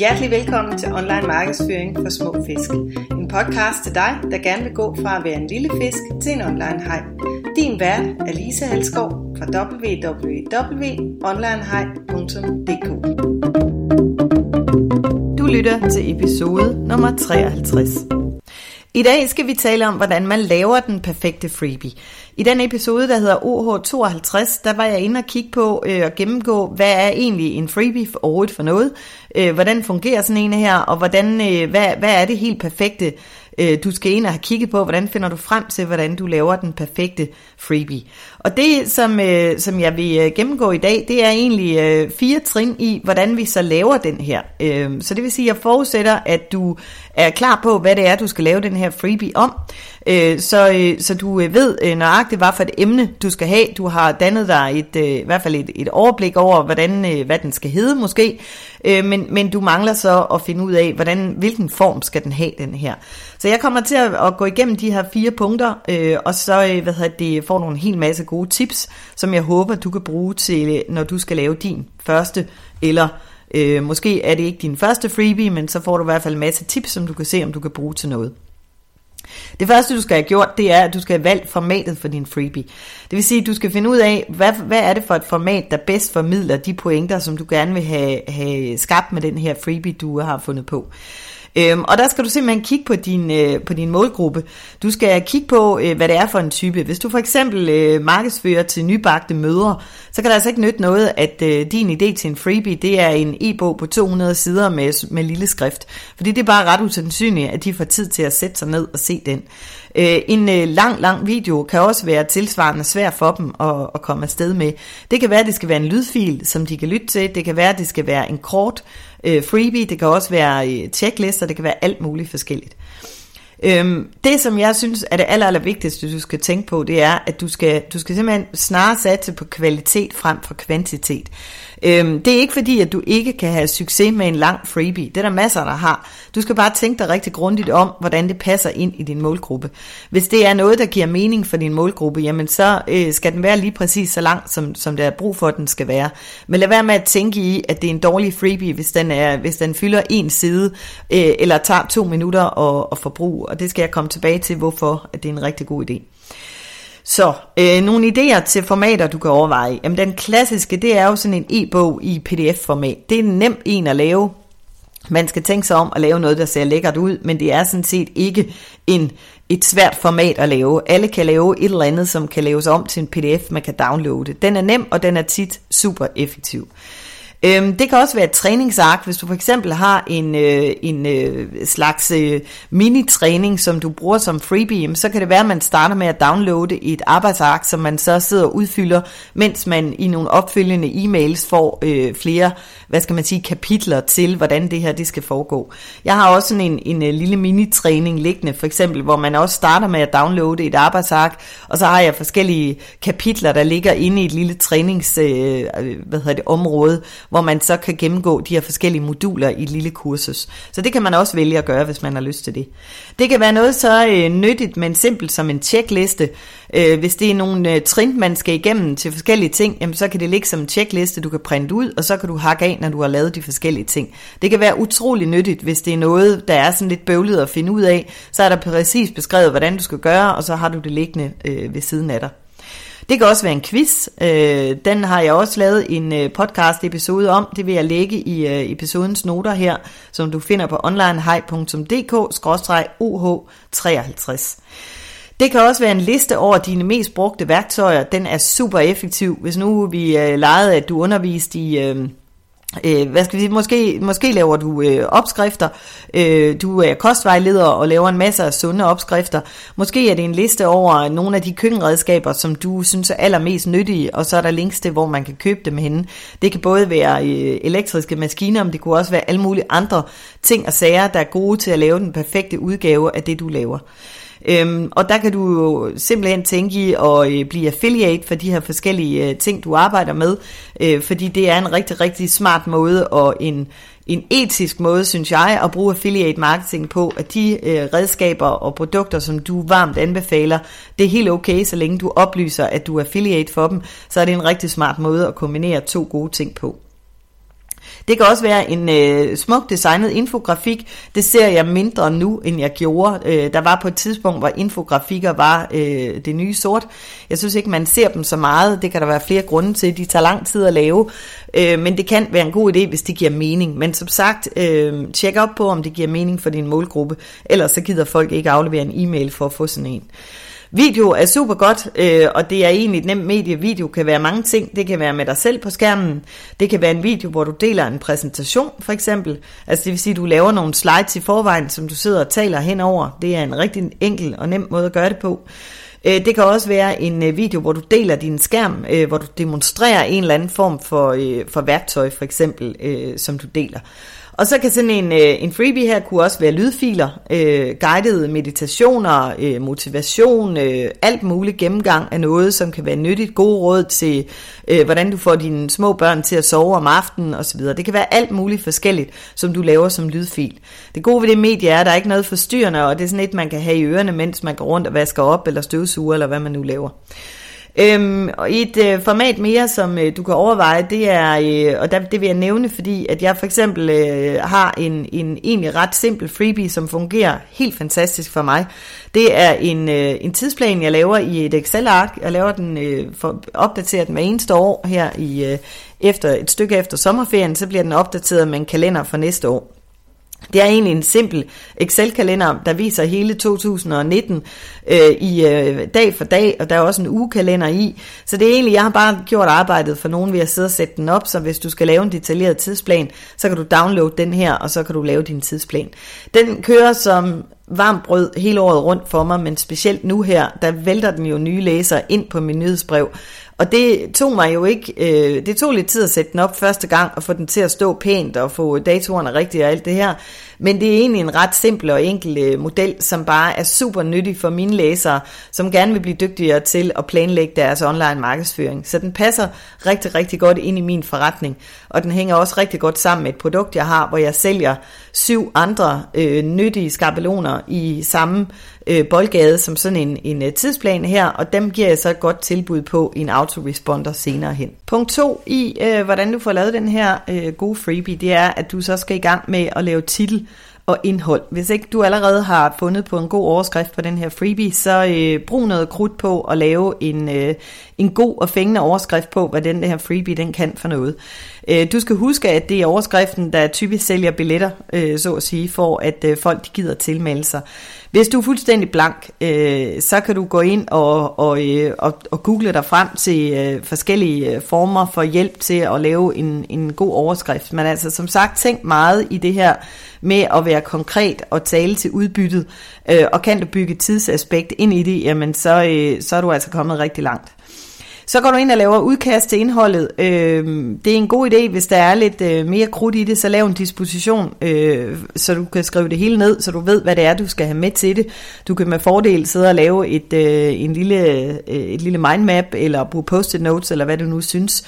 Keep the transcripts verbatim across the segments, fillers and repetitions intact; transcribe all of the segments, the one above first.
Hjertelig velkommen til Online Markedsføring for Små Fisk. En podcast til dig, der gerne vil gå fra at være en lille fisk til en online haj. Din vært er Lisa Halsgaard fra w w w punktum online high punktum d k. Du lytter til episode nummer treoghalvtreds. I dag skal vi tale om, hvordan man laver den perfekte freebie. I den episode, der hedder O H tooghalvtreds, der var jeg inde og kigge på øh, og gennemgå, hvad er egentlig en freebie for overhovedet for noget? Øh, hvordan fungerer sådan en her, og hvordan, øh, hvad, hvad er det helt perfekte? Øh, du skal ind og have kigget på, hvordan finder du frem til, hvordan du laver den perfekte freebie. Og det, som, øh, som jeg vil gennemgå i dag, det er egentlig øh, fire trin i, hvordan vi så laver den her. Øh, så det vil sige, at jeg forudsætter, at du er klar på, hvad det er, du skal lave den her freebie om. Øh, så, øh, så du ved øh, nøjagtigt, det var for et emne, du skal have. Du har dannet dig et, øh, i hvert fald et, et overblik over, hvordan, øh, hvad den skal hedde måske. Øh, men, men du mangler så at finde ud af, hvordan, hvilken form skal den have, den her. Så jeg kommer til at, at gå igennem de her fire punkter, øh, og så øh, hvad hedder det, får nogle hel masse gode tips, som jeg håber, du kan bruge til, når du skal lave din første, eller øh, måske er det ikke din første freebie, men så får du i hvert fald en masse tips, som du kan se, om du kan bruge til noget. Det første, du skal have gjort, det er, at du skal have valgt formatet for din freebie. Det vil sige, at du skal finde ud af, hvad, hvad er det for et format, der bedst formidler de pointer, som du gerne vil have, have skabt med den her freebie, du har fundet på. Øhm, og der skal du simpelthen kigge på din, øh, på din målgruppe. Du skal kigge på, øh, hvad det er for en type. Hvis du for eksempel øh, markedsfører til nybagte mødre, så kan der altså ikke nytte noget, at øh, din idé til en freebie, det er en e-bog på to hundrede sider med, med lille skrift. Fordi det er bare ret usandsynligt, at de får tid til at sætte sig ned og se den. Øh, en øh, lang, lang video kan også være tilsvarende svær for dem at, at komme afsted med. Det kan være, at det skal være en lydfil, som de kan lytte til. Det kan være, at det skal være en kort freebie, det kan også være checklister, det kan være alt muligt forskelligt. Det, som jeg synes er det aller, aller vigtigste, du skal tænke på, det er, at du skal, du skal simpelthen snarere satse på kvalitet frem for kvantitet. Det er ikke fordi, at du ikke kan have succes med en lang freebie. Det er der masser, der har. Du skal bare tænke dig rigtig grundigt om, hvordan det passer ind i din målgruppe. Hvis det er noget, der giver mening for din målgruppe, jamen så skal den være lige præcis så lang, som, som der er brug for, at den skal være. Men lad være med at tænke i, at det er en dårlig freebie, hvis den, er, hvis den fylder en side, eller tager to minutter at, at forbruge. Og det skal jeg komme tilbage til, hvorfor det er en rigtig god idé. Så øh, nogle idéer til formater, du kan overveje. Jamen den klassiske, det er jo sådan en e-bog i P D F-format. Det er nemt en at lave. Man skal tænke sig om at lave noget, der ser lækkert ud, men det er sådan set ikke en, et svært format at lave. Alle kan lave et eller andet, som kan laves om til en P D F, man kan downloade. Den er nem, og den er tit super effektiv. Det kan også være et træningsark, hvis du for eksempel har en, en slags mini-træning, som du bruger som freebie, så kan det være, at man starter med at downloade et arbejdsark, som man så sidder og udfylder, mens man i nogle opfølgende e-mails får flere, hvad skal man sige, kapitler til, hvordan det her det skal foregå. Jeg har også sådan en, en lille mini-træning liggende, for eksempel, hvor man også starter med at downloade et arbejdsark, og så har jeg forskellige kapitler, der ligger inde i et lille trænings, hvad hedder det, område, hvor man så kan gennemgå de her forskellige moduler i et lille kursus. Så det kan man også vælge at gøre, hvis man har lyst til det. Det kan være noget så øh, nyttigt, men simpelt som en checkliste. Øh, hvis det er nogle øh, trin, man skal igennem til forskellige ting, jamen, så kan det ligge som en checkliste, du kan printe ud, og så kan du hakke af, når du har lavet de forskellige ting. Det kan være utrolig nyttigt, hvis det er noget, der er sådan lidt bøvlet at finde ud af, så er der præcis beskrevet, hvordan du skal gøre, og så har du det liggende øh, ved siden af dig. Det kan også være en quiz, den har jeg også lavet en podcast episode om, det vil jeg lægge i episodens noter her, som du finder på onlinehigh punktum d k skråstreg O H treoghalvtreds. Det kan også være en liste over dine mest brugte værktøjer, den er super effektiv, hvis nu vi legede, at du underviste i Øh, hvad skal vi sige? Måske, måske laver du øh, opskrifter, øh, du er kostvejleder og laver en masse af sunde opskrifter. Måske er det en liste over nogle af de køkkenredskaber, som du synes er allermest nyttige, og så er der links til, hvor man kan købe dem henne. Det kan både være øh, elektriske maskiner, men det kunne også være alle mulige andre ting og sager, der er gode til at lave den perfekte udgave af det, du laver. Øhm, og der kan du jo simpelthen tænke i at øh, blive affiliate for de her forskellige øh, ting, du arbejder med, øh, fordi det er en rigtig, rigtig smart måde og en, en etisk måde, synes jeg, at bruge affiliate marketing på, at de øh, redskaber og produkter, som du varmt anbefaler, det er helt okay, så længe du oplyser, at du er affiliate for dem, så er det en rigtig smart måde at kombinere to gode ting på. Det kan også være en øh, smuk designet infografik. Det ser jeg mindre nu, end jeg gjorde. Øh, der var på et tidspunkt, hvor infografikker var øh, det nye sort. Jeg synes ikke, man ser dem så meget. Det kan der være flere grunde til. De tager lang tid at lave. Øh, men det kan være en god idé, hvis det giver mening. Men som sagt, øh, tjek op på, om det giver mening for din målgruppe. Ellers så gider folk ikke aflevere en e-mail for at få sådan en. Video er super godt, øh, og det er egentlig et nemt medie. Video kan være mange ting. Det kan være med dig selv på skærmen. Det kan være en video, hvor du deler en præsentation, for eksempel. Altså det vil sige, at du laver nogle slides i forvejen, som du sidder og taler henover. Det er en rigtig enkel og nem måde at gøre det på. Øh, det kan også være en video, hvor du deler din skærm, øh, hvor du demonstrerer en eller anden form for, øh, for værktøj, for eksempel, øh, som du deler. Og så kan sådan en, en freebie her kunne også være lydfiler, øh, guidede meditationer, øh, motivation, øh, alt muligt gennemgang af noget, som kan være nyttigt, gode råd til, øh, hvordan du får dine små børn til at sove om aftenen osv. Det kan være alt muligt forskelligt, som du laver som lydfil. Det gode ved det medie er, at der er ikke noget forstyrrende, og det er sådan et, man kan have i ørerne, mens man går rundt og vasker op eller støvsuger, eller hvad man nu laver. Øhm, og et øh, format mere, som øh, du kan overveje, det er, øh, og der, det vil jeg nævne, fordi at jeg for eksempel øh, har en, en egentlig ret simpel freebie, som fungerer helt fantastisk for mig. Det er en, øh, en tidsplan, jeg laver i et Excel-ark. Jeg laver den, øh, for, opdaterer den hver eneste år her i, øh, efter, et stykke efter sommerferien, så bliver den opdateret med en kalender for næste år. Det er egentlig en simpel Excel-kalender, der viser hele to tusind og nitten øh, i øh, dag for dag, og der er også en ugekalender i. Så det er egentlig, jeg har bare gjort arbejdet for nogen ved at sidde og sætte den op, så hvis du skal lave en detaljeret tidsplan, så kan du downloade den her, og så kan du lave din tidsplan. Den kører som varmt brød hele året rundt for mig, men specielt nu her, der vælter den jo nye læsere ind på min nyhedsbrev. Og det tog mig jo ikke, øh, det tog lidt tid at sætte den op første gang, og få den til at stå pænt, og få datoerne rigtigt og alt det her. Men det er egentlig en ret simpel og enkel øh, model, som bare er super nyttig for mine læsere, som gerne vil blive dygtigere til at planlægge deres online markedsføring. Så den passer rigtig, rigtig godt ind i min forretning. Og den hænger også rigtig godt sammen med et produkt, jeg har, hvor jeg sælger syv andre øh, nyttige skabeloner i samme øh, boldgade som sådan en, en øh, tidsplan her, og dem giver jeg så et godt tilbud på i en autoresponder senere hen. Punkt to i, øh, hvordan du får lavet den her øh, gode freebie, det er, at du så skal i gang med at lave titel og indhold. Hvis ikke du allerede har fundet på en god overskrift på den her freebie, så øh, brug noget krudt på at lave en, øh, en god og fængende overskrift på, hvad den her freebie den kan for noget. Øh, du skal huske, at det er overskriften, der typisk sælger billetter, øh, så at sige, for at øh, folk de gider tilmelde sig. Hvis du er fuldstændig blank, øh, så kan du gå ind og, og, øh, og, og google dig frem til øh, forskellige former for hjælp til at lave en, en god overskrift. Men altså som sagt, tænk meget i det her med at være konkret og tale til udbyttet, øh, og kan du bygge tidsaspekt ind i det, jamen så, øh, så er du altså kommet rigtig langt. Så går du ind og laver udkast til indholdet. Det er en god idé, hvis der er lidt mere krudt i det, så lav en disposition, så du kan skrive det hele ned, så du ved, hvad det er, du skal have med til det. Du kan med fordel sidde og lave et, en lille, et lille mindmap, eller bruge post-it notes, eller hvad du nu synes.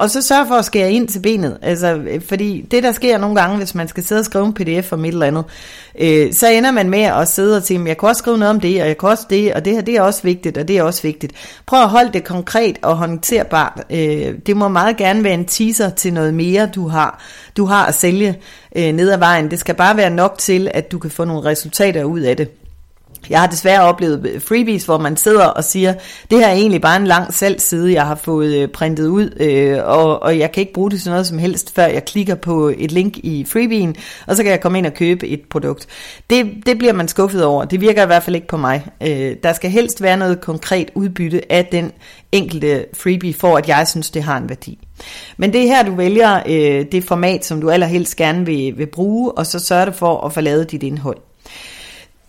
Og så sørg for at skære ind til benet. Altså, fordi det, der sker nogle gange, hvis man skal sidde og skrive en pdf om et eller andet, så ender man med at sidde og tænke, jeg kan også skrive noget om det, og jeg kan også det, og det her, det er også vigtigt, og det er også vigtigt. Prøv at holde det konkret. Konkret og håndterbart. Det må meget gerne være en teaser til noget mere, du har, du har at sælge ned ad vejen. Det skal bare være nok til, at du kan få nogle resultater ud af det. Jeg har desværre oplevet freebies, hvor man sidder og siger, det her er egentlig bare en lang salgsside, jeg har fået printet ud, øh, og, og jeg kan ikke bruge det til noget som helst, før jeg klikker på et link i freebien, og så kan jeg komme ind og købe et produkt. Det, det bliver man skuffet over. Det virker i hvert fald ikke på mig. Øh, der skal helst være noget konkret udbytte af den enkelte freebie, for at jeg synes, det har en værdi. Men det er her, du vælger øh, det format, som du allerhelst gerne vil, vil bruge, og så sørger du for at få lavet dit indhold.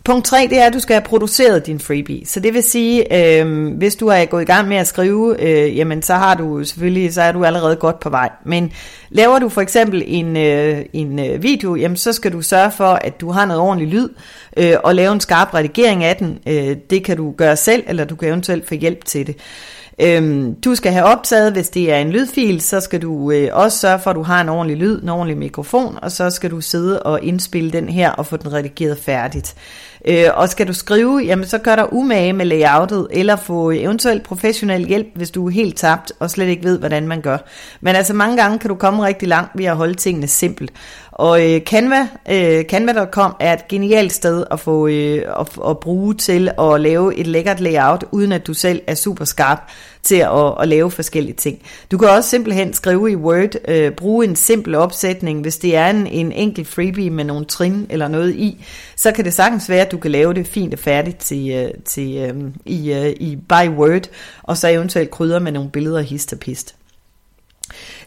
Punkt tre, det er, at du skal have produceret din freebie. Så det vil sige, øh, hvis du er gået i gang med at skrive, øh, jamen så har du selvfølgelig, så er du allerede godt på vej. Men laver du for eksempel en, øh, en øh, video, jamen så skal du sørge for, at du har noget ordentligt lyd, øh, og lave en skarp redigering af den. Øh, det kan du gøre selv, eller du kan eventuelt få hjælp til det. Øhm, du skal have optaget, hvis det er en lydfil, så skal du øh, også sørge for, at du har en ordentlig lyd, en ordentlig mikrofon, og så skal du sidde og indspille den her og få den redigeret færdigt. Øh, og skal du skrive, jamen så gør dig umage med layoutet, eller få eventuelt professionel hjælp, hvis du er helt tabt og slet ikke ved, hvordan man gør. Men altså mange gange kan du komme rigtig langt ved at holde tingene simpelt. Og øh, Canva, øh, Canva punktum com er et genialt sted at, få, øh, at, at bruge til at lave et lækkert layout, uden at du selv er super skarp til at, at lave forskellige ting. Du kan også simpelthen skrive i Word, øh, bruge en simpel opsætning, hvis det er en, en enkelt freebie med nogle trin eller noget i, så kan det sagtens være, at du kan lave det fint og færdigt til, til, øh, i, øh, i by Word, og så eventuelt krydre med nogle billeder hist og pist.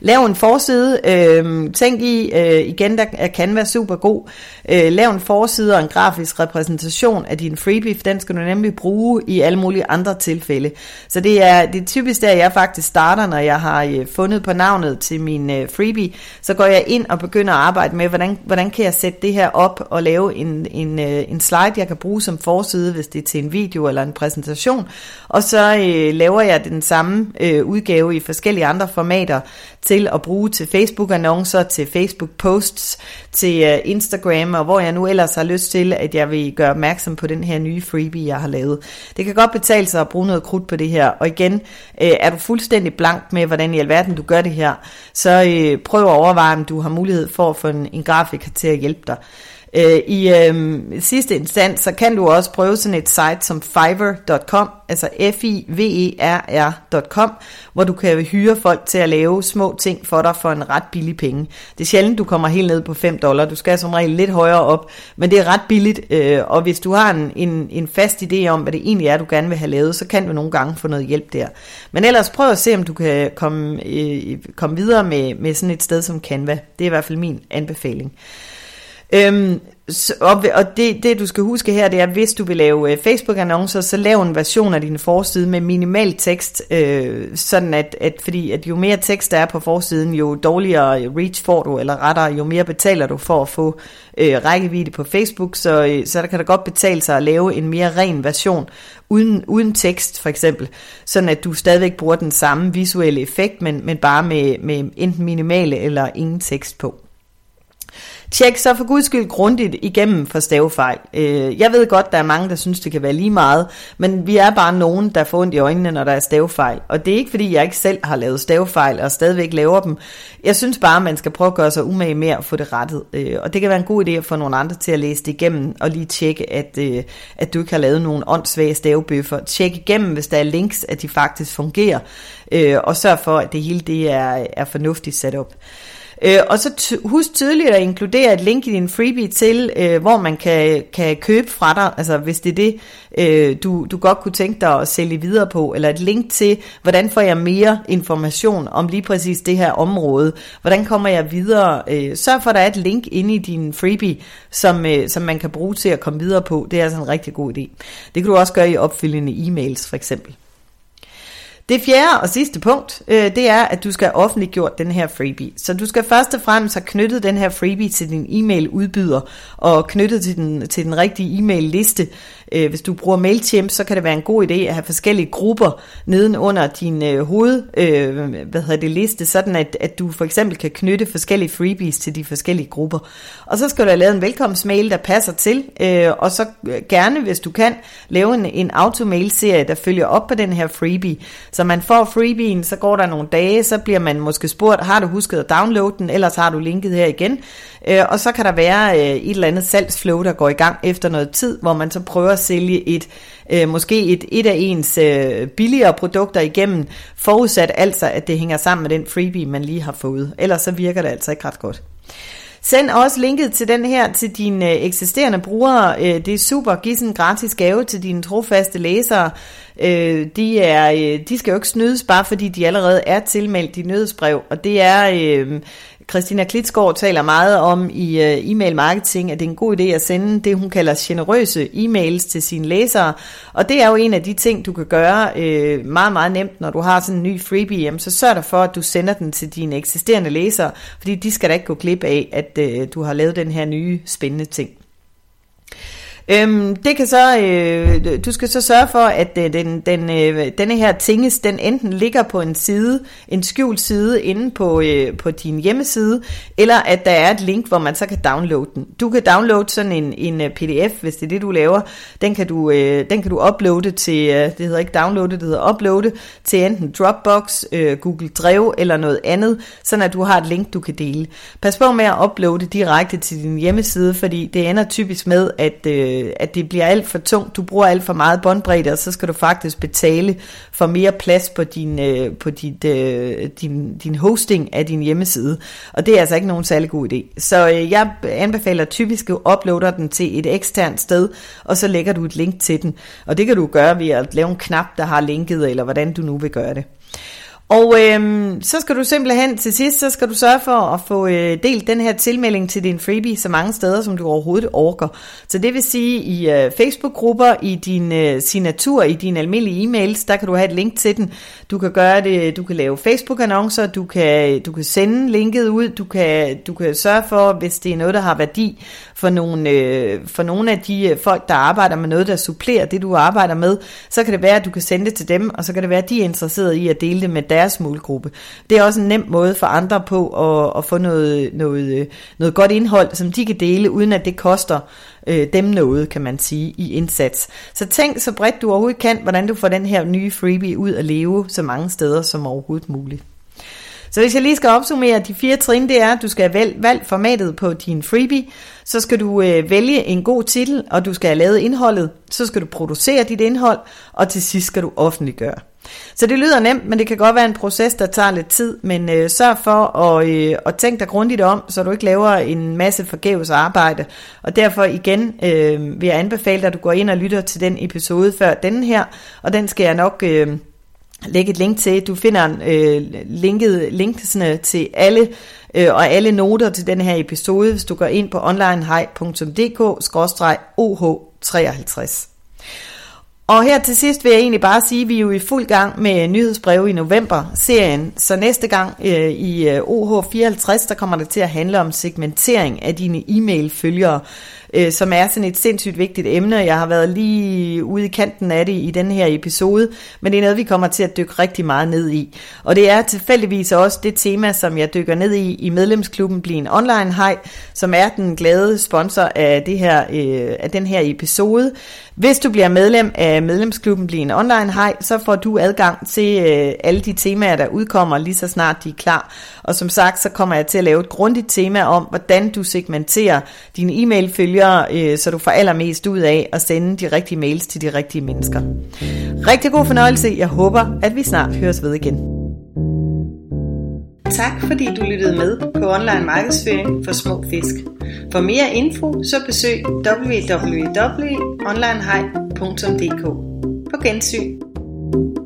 Lav en forside, øh, tænk i, øh, igen der kan være super god, øh, lav en forside og en grafisk repræsentation af din freebie, den skal du nemlig bruge i alle mulige andre tilfælde. Så det er, det er typisk der jeg faktisk starter, når jeg har fundet på navnet til min øh, freebie, så går jeg ind og begynder at arbejde med, hvordan, hvordan kan jeg sætte det her op og lave en, en, øh, en slide, jeg kan bruge som forside, hvis det er til en video eller en præsentation, og så øh, laver jeg den samme øh, udgave i forskellige andre formater, til at bruge til Facebook-annoncer, til Facebook-posts, til Instagram, og hvor jeg nu ellers har lyst til, at jeg vil gøre opmærksom på den her nye freebie, jeg har lavet. Det kan godt betale sig at bruge noget krudt på det her, og igen, er du fuldstændig blank med, hvordan i alverden du gør det her, så prøv at overveje, om du har mulighed for at få en grafiker til at hjælpe dig. I øh, sidste instans, så kan du også prøve sådan et site som fiverr punktum com, altså F I V E R R punktum com, hvor du kan hyre folk til at lave små ting for dig for en ret billig penge. Det er sjældent, du kommer helt ned på fem dollar, du skal som regel lidt højere op, men det er ret billigt, øh, og hvis du har en, en, en fast idé om, hvad det egentlig er, du gerne vil have lavet, så kan du nogle gange få noget hjælp der. Men ellers prøv at se, om du kan komme, øh, komme videre med, med sådan et sted som Canva. Det er i hvert fald min anbefaling. Øhm, og det, det du skal huske her, det er, at hvis du vil lave Facebook-annoncer, så lav en version af din forside med minimal tekst, øh, sådan at, at, fordi at jo mere tekst der er på forsiden, jo dårligere reach får du, eller rettere, jo mere betaler du for at få øh, rækkevidde på Facebook, så, øh, så der kan det godt betale sig at lave en mere ren version, uden, uden tekst for eksempel, sådan at du stadigvæk bruger den samme visuelle effekt, men, men bare med, med enten minimale eller ingen tekst på. Tjek så for guds skyld grundigt igennem for stavefejl. Jeg ved godt, der er mange, der synes, det kan være lige meget, men vi er bare nogen, der får ondt i øjnene, når der er stavefejl. Og det er ikke, fordi jeg ikke selv har lavet stavefejl og stadigvæk laver dem. Jeg synes bare, man skal prøve at gøre sig umage med at få det rettet. Og det kan være en god idé at få nogle andre til at læse det igennem og lige tjekke, at, at du ikke har lavet nogle åndssvage stavebøffer. Tjek igennem, hvis der er links, at de faktisk fungerer. Og sørg for, at det hele det er, er fornuftigt sat op. Øh, og så t- husk tydeligt at inkludere et link i din freebie til, øh, hvor man kan, kan købe fra dig, altså hvis det er det, øh, du, du godt kunne tænke dig at sælge videre på, eller et link til, hvordan får jeg mere information om lige præcis det her område, hvordan kommer jeg videre, øh, sørg for, at der er et link inde i din freebie, som, øh, som man kan bruge til at komme videre på, det er altså en rigtig god idé. Det kan du også gøre i opfølgende e-mails for eksempel. Det fjerde og sidste punkt, øh, det er, at du skal have offentliggjort den her freebie. Så du skal først og fremmest have knyttet den her freebie til din e-mail-udbyder, og knyttet til den, til den rigtige e-mail-liste. Øh, hvis du bruger Mailchimp, så kan det være en god idé at have forskellige grupper nedenunder din øh, hoved, øh, hvad hedder det, liste, sådan at, at du for eksempel kan knytte forskellige freebies til de forskellige grupper. Og så skal du have lavet en velkomstmail, der passer til, øh, og så gerne, hvis du kan, lave en, en automail-serie, der følger op på den her freebie. Så man får freebien, så går der nogle dage, så bliver man måske spurgt, har du husket at downloade den, ellers har du linket her igen. Og så kan der være et eller andet salgsflow, der går i gang efter noget tid, hvor man så prøver at sælge et øh, måske et, et af ens øh, billigere produkter igennem, forudsat altså, at det hænger sammen med den freebie, man lige har fået. Ellers så virker det altså ikke ret godt. Send også linket til den her til dine eksisterende brugere. Det er super. Giv sådan en gratis gave til dine trofaste læsere. De, er, de skal jo ikke snydes, bare fordi de allerede er tilmeldt dit nyhedsbrev. Og det er, Christina Klitsgaard taler meget om i e-mail marketing, at det er en god idé at sende det, hun kalder generøse e-mails til sine læsere. Og det er jo en af de ting, du kan gøre meget, meget nemt, når du har sådan en ny freebie. Så sørg dig for, at du sender den til dine eksisterende læsere, fordi de skal da ikke gå glip af, at du har lavet den her nye spændende ting. Øhm, det kan så, øh, du skal så sørge for, at øh, den, den, øh, denne her tinges, den enten ligger på en side, en skjult side inde på, øh, på din hjemmeside, eller at der er et link, hvor man så kan downloade den. Du kan downloade sådan en, en P D F, hvis det er det, du laver. Den kan du, øh, den kan du uploade til, øh, det hedder ikke downloade, det hedder uploade, til enten Dropbox, øh, Google Drive eller noget andet, sådan at du har et link, du kan dele. Pas på med at uploade direkte til din hjemmeside, fordi det ender typisk med, at øh, at det bliver alt for tungt, du bruger alt for meget båndbredde, og så skal du faktisk betale for mere plads på, din, på dit, din, din hosting af din hjemmeside, og det er altså ikke nogen særlig god idé. Så jeg anbefaler typisk, at du uploader den til et eksternt sted, og så lægger du et link til den, og det kan du gøre ved at lave en knap, der har linket, eller hvordan du nu vil gøre det. Og øhm, så skal du simpelthen til sidst, så skal du sørge for at få øh, delt den her tilmelding til din freebie så mange steder, som du overhovedet orker. Så det vil sige i øh, Facebook-grupper, i din øh, signatur, i dine almindelige e-mails, der kan du have et link til den. Du kan gøre det, du kan lave Facebook-annoncer, du kan, du kan sende linket ud, du kan, du kan sørge for, hvis det er noget, der har værdi for nogle, øh, for nogle af de øh, folk, der arbejder med noget, der supplerer det, du arbejder med, så kan det være, at du kan sende det til dem, og så kan det være, at de er interesserede i at dele det med deres målgruppe. Det er også en nem måde for andre på at, at få noget, noget, noget godt indhold, som de kan dele, uden at det koster øh, dem noget, kan man sige, i indsats. Så tænk så bredt du overhovedet kan, hvordan du får den her nye freebie ud at leve så mange steder som overhovedet muligt. Så hvis jeg lige skal opsummere de fire trin, det er, at du skal have valg, valg formatet på din freebie, så skal du øh, vælge en god titel, og du skal have lavet indholdet, så skal du producere dit indhold, og til sidst skal du offentliggøre. Så det lyder nemt, men det kan godt være en proces, der tager lidt tid, men øh, sørg for at, øh, at tænke dig grundigt om, så du ikke laver en masse forgæves arbejde. Og derfor igen øh, vil jeg anbefale dig, at du går ind og lytter til den episode før denne her, og den skal jeg nok... Øh, Læg et link til, du finder øh, linket, linksene til alle øh, og alle noter til den her episode, hvis du går ind på onlinehigh punktum d k skråstreg o h treoghalvtreds. Og her til sidst vil jeg egentlig bare sige, at vi er jo i fuld gang med nyhedsbreve i november-serien, så næste gang øh, i O H fireoghalvtreds, der kommer det til at handle om segmentering af dine e-mail-følgere, øh, som er sådan et sindssygt vigtigt emne. Jeg har været lige ude i kanten af det i den her episode, men det er noget, vi kommer til at dykke rigtig meget ned i. Og det er tilfældigvis også det tema, som jeg dykker ned i i medlemsklubben Blien Online High, som er den glade sponsor af, det her, øh, af den her episode. Hvis du bliver medlem af medlemsklubben Blien Online High, så får du adgang til øh, alle de temaer, der udkommer lige så snart de er klar. Og som sagt, så kommer jeg til at lave et grundigt tema om, hvordan du segmenterer dine e-mailfølgere, øh, så du får allermest ud af at sende de rigtige mails til de rigtige mennesker. Rigtig god fornøjelse. Jeg håber, at vi snart høres ved igen. Tak fordi du lyttede med på Online Markedsføring for Små Fisk. For mere info, så besøg w w w punktum online high punktum d k. På gensyn.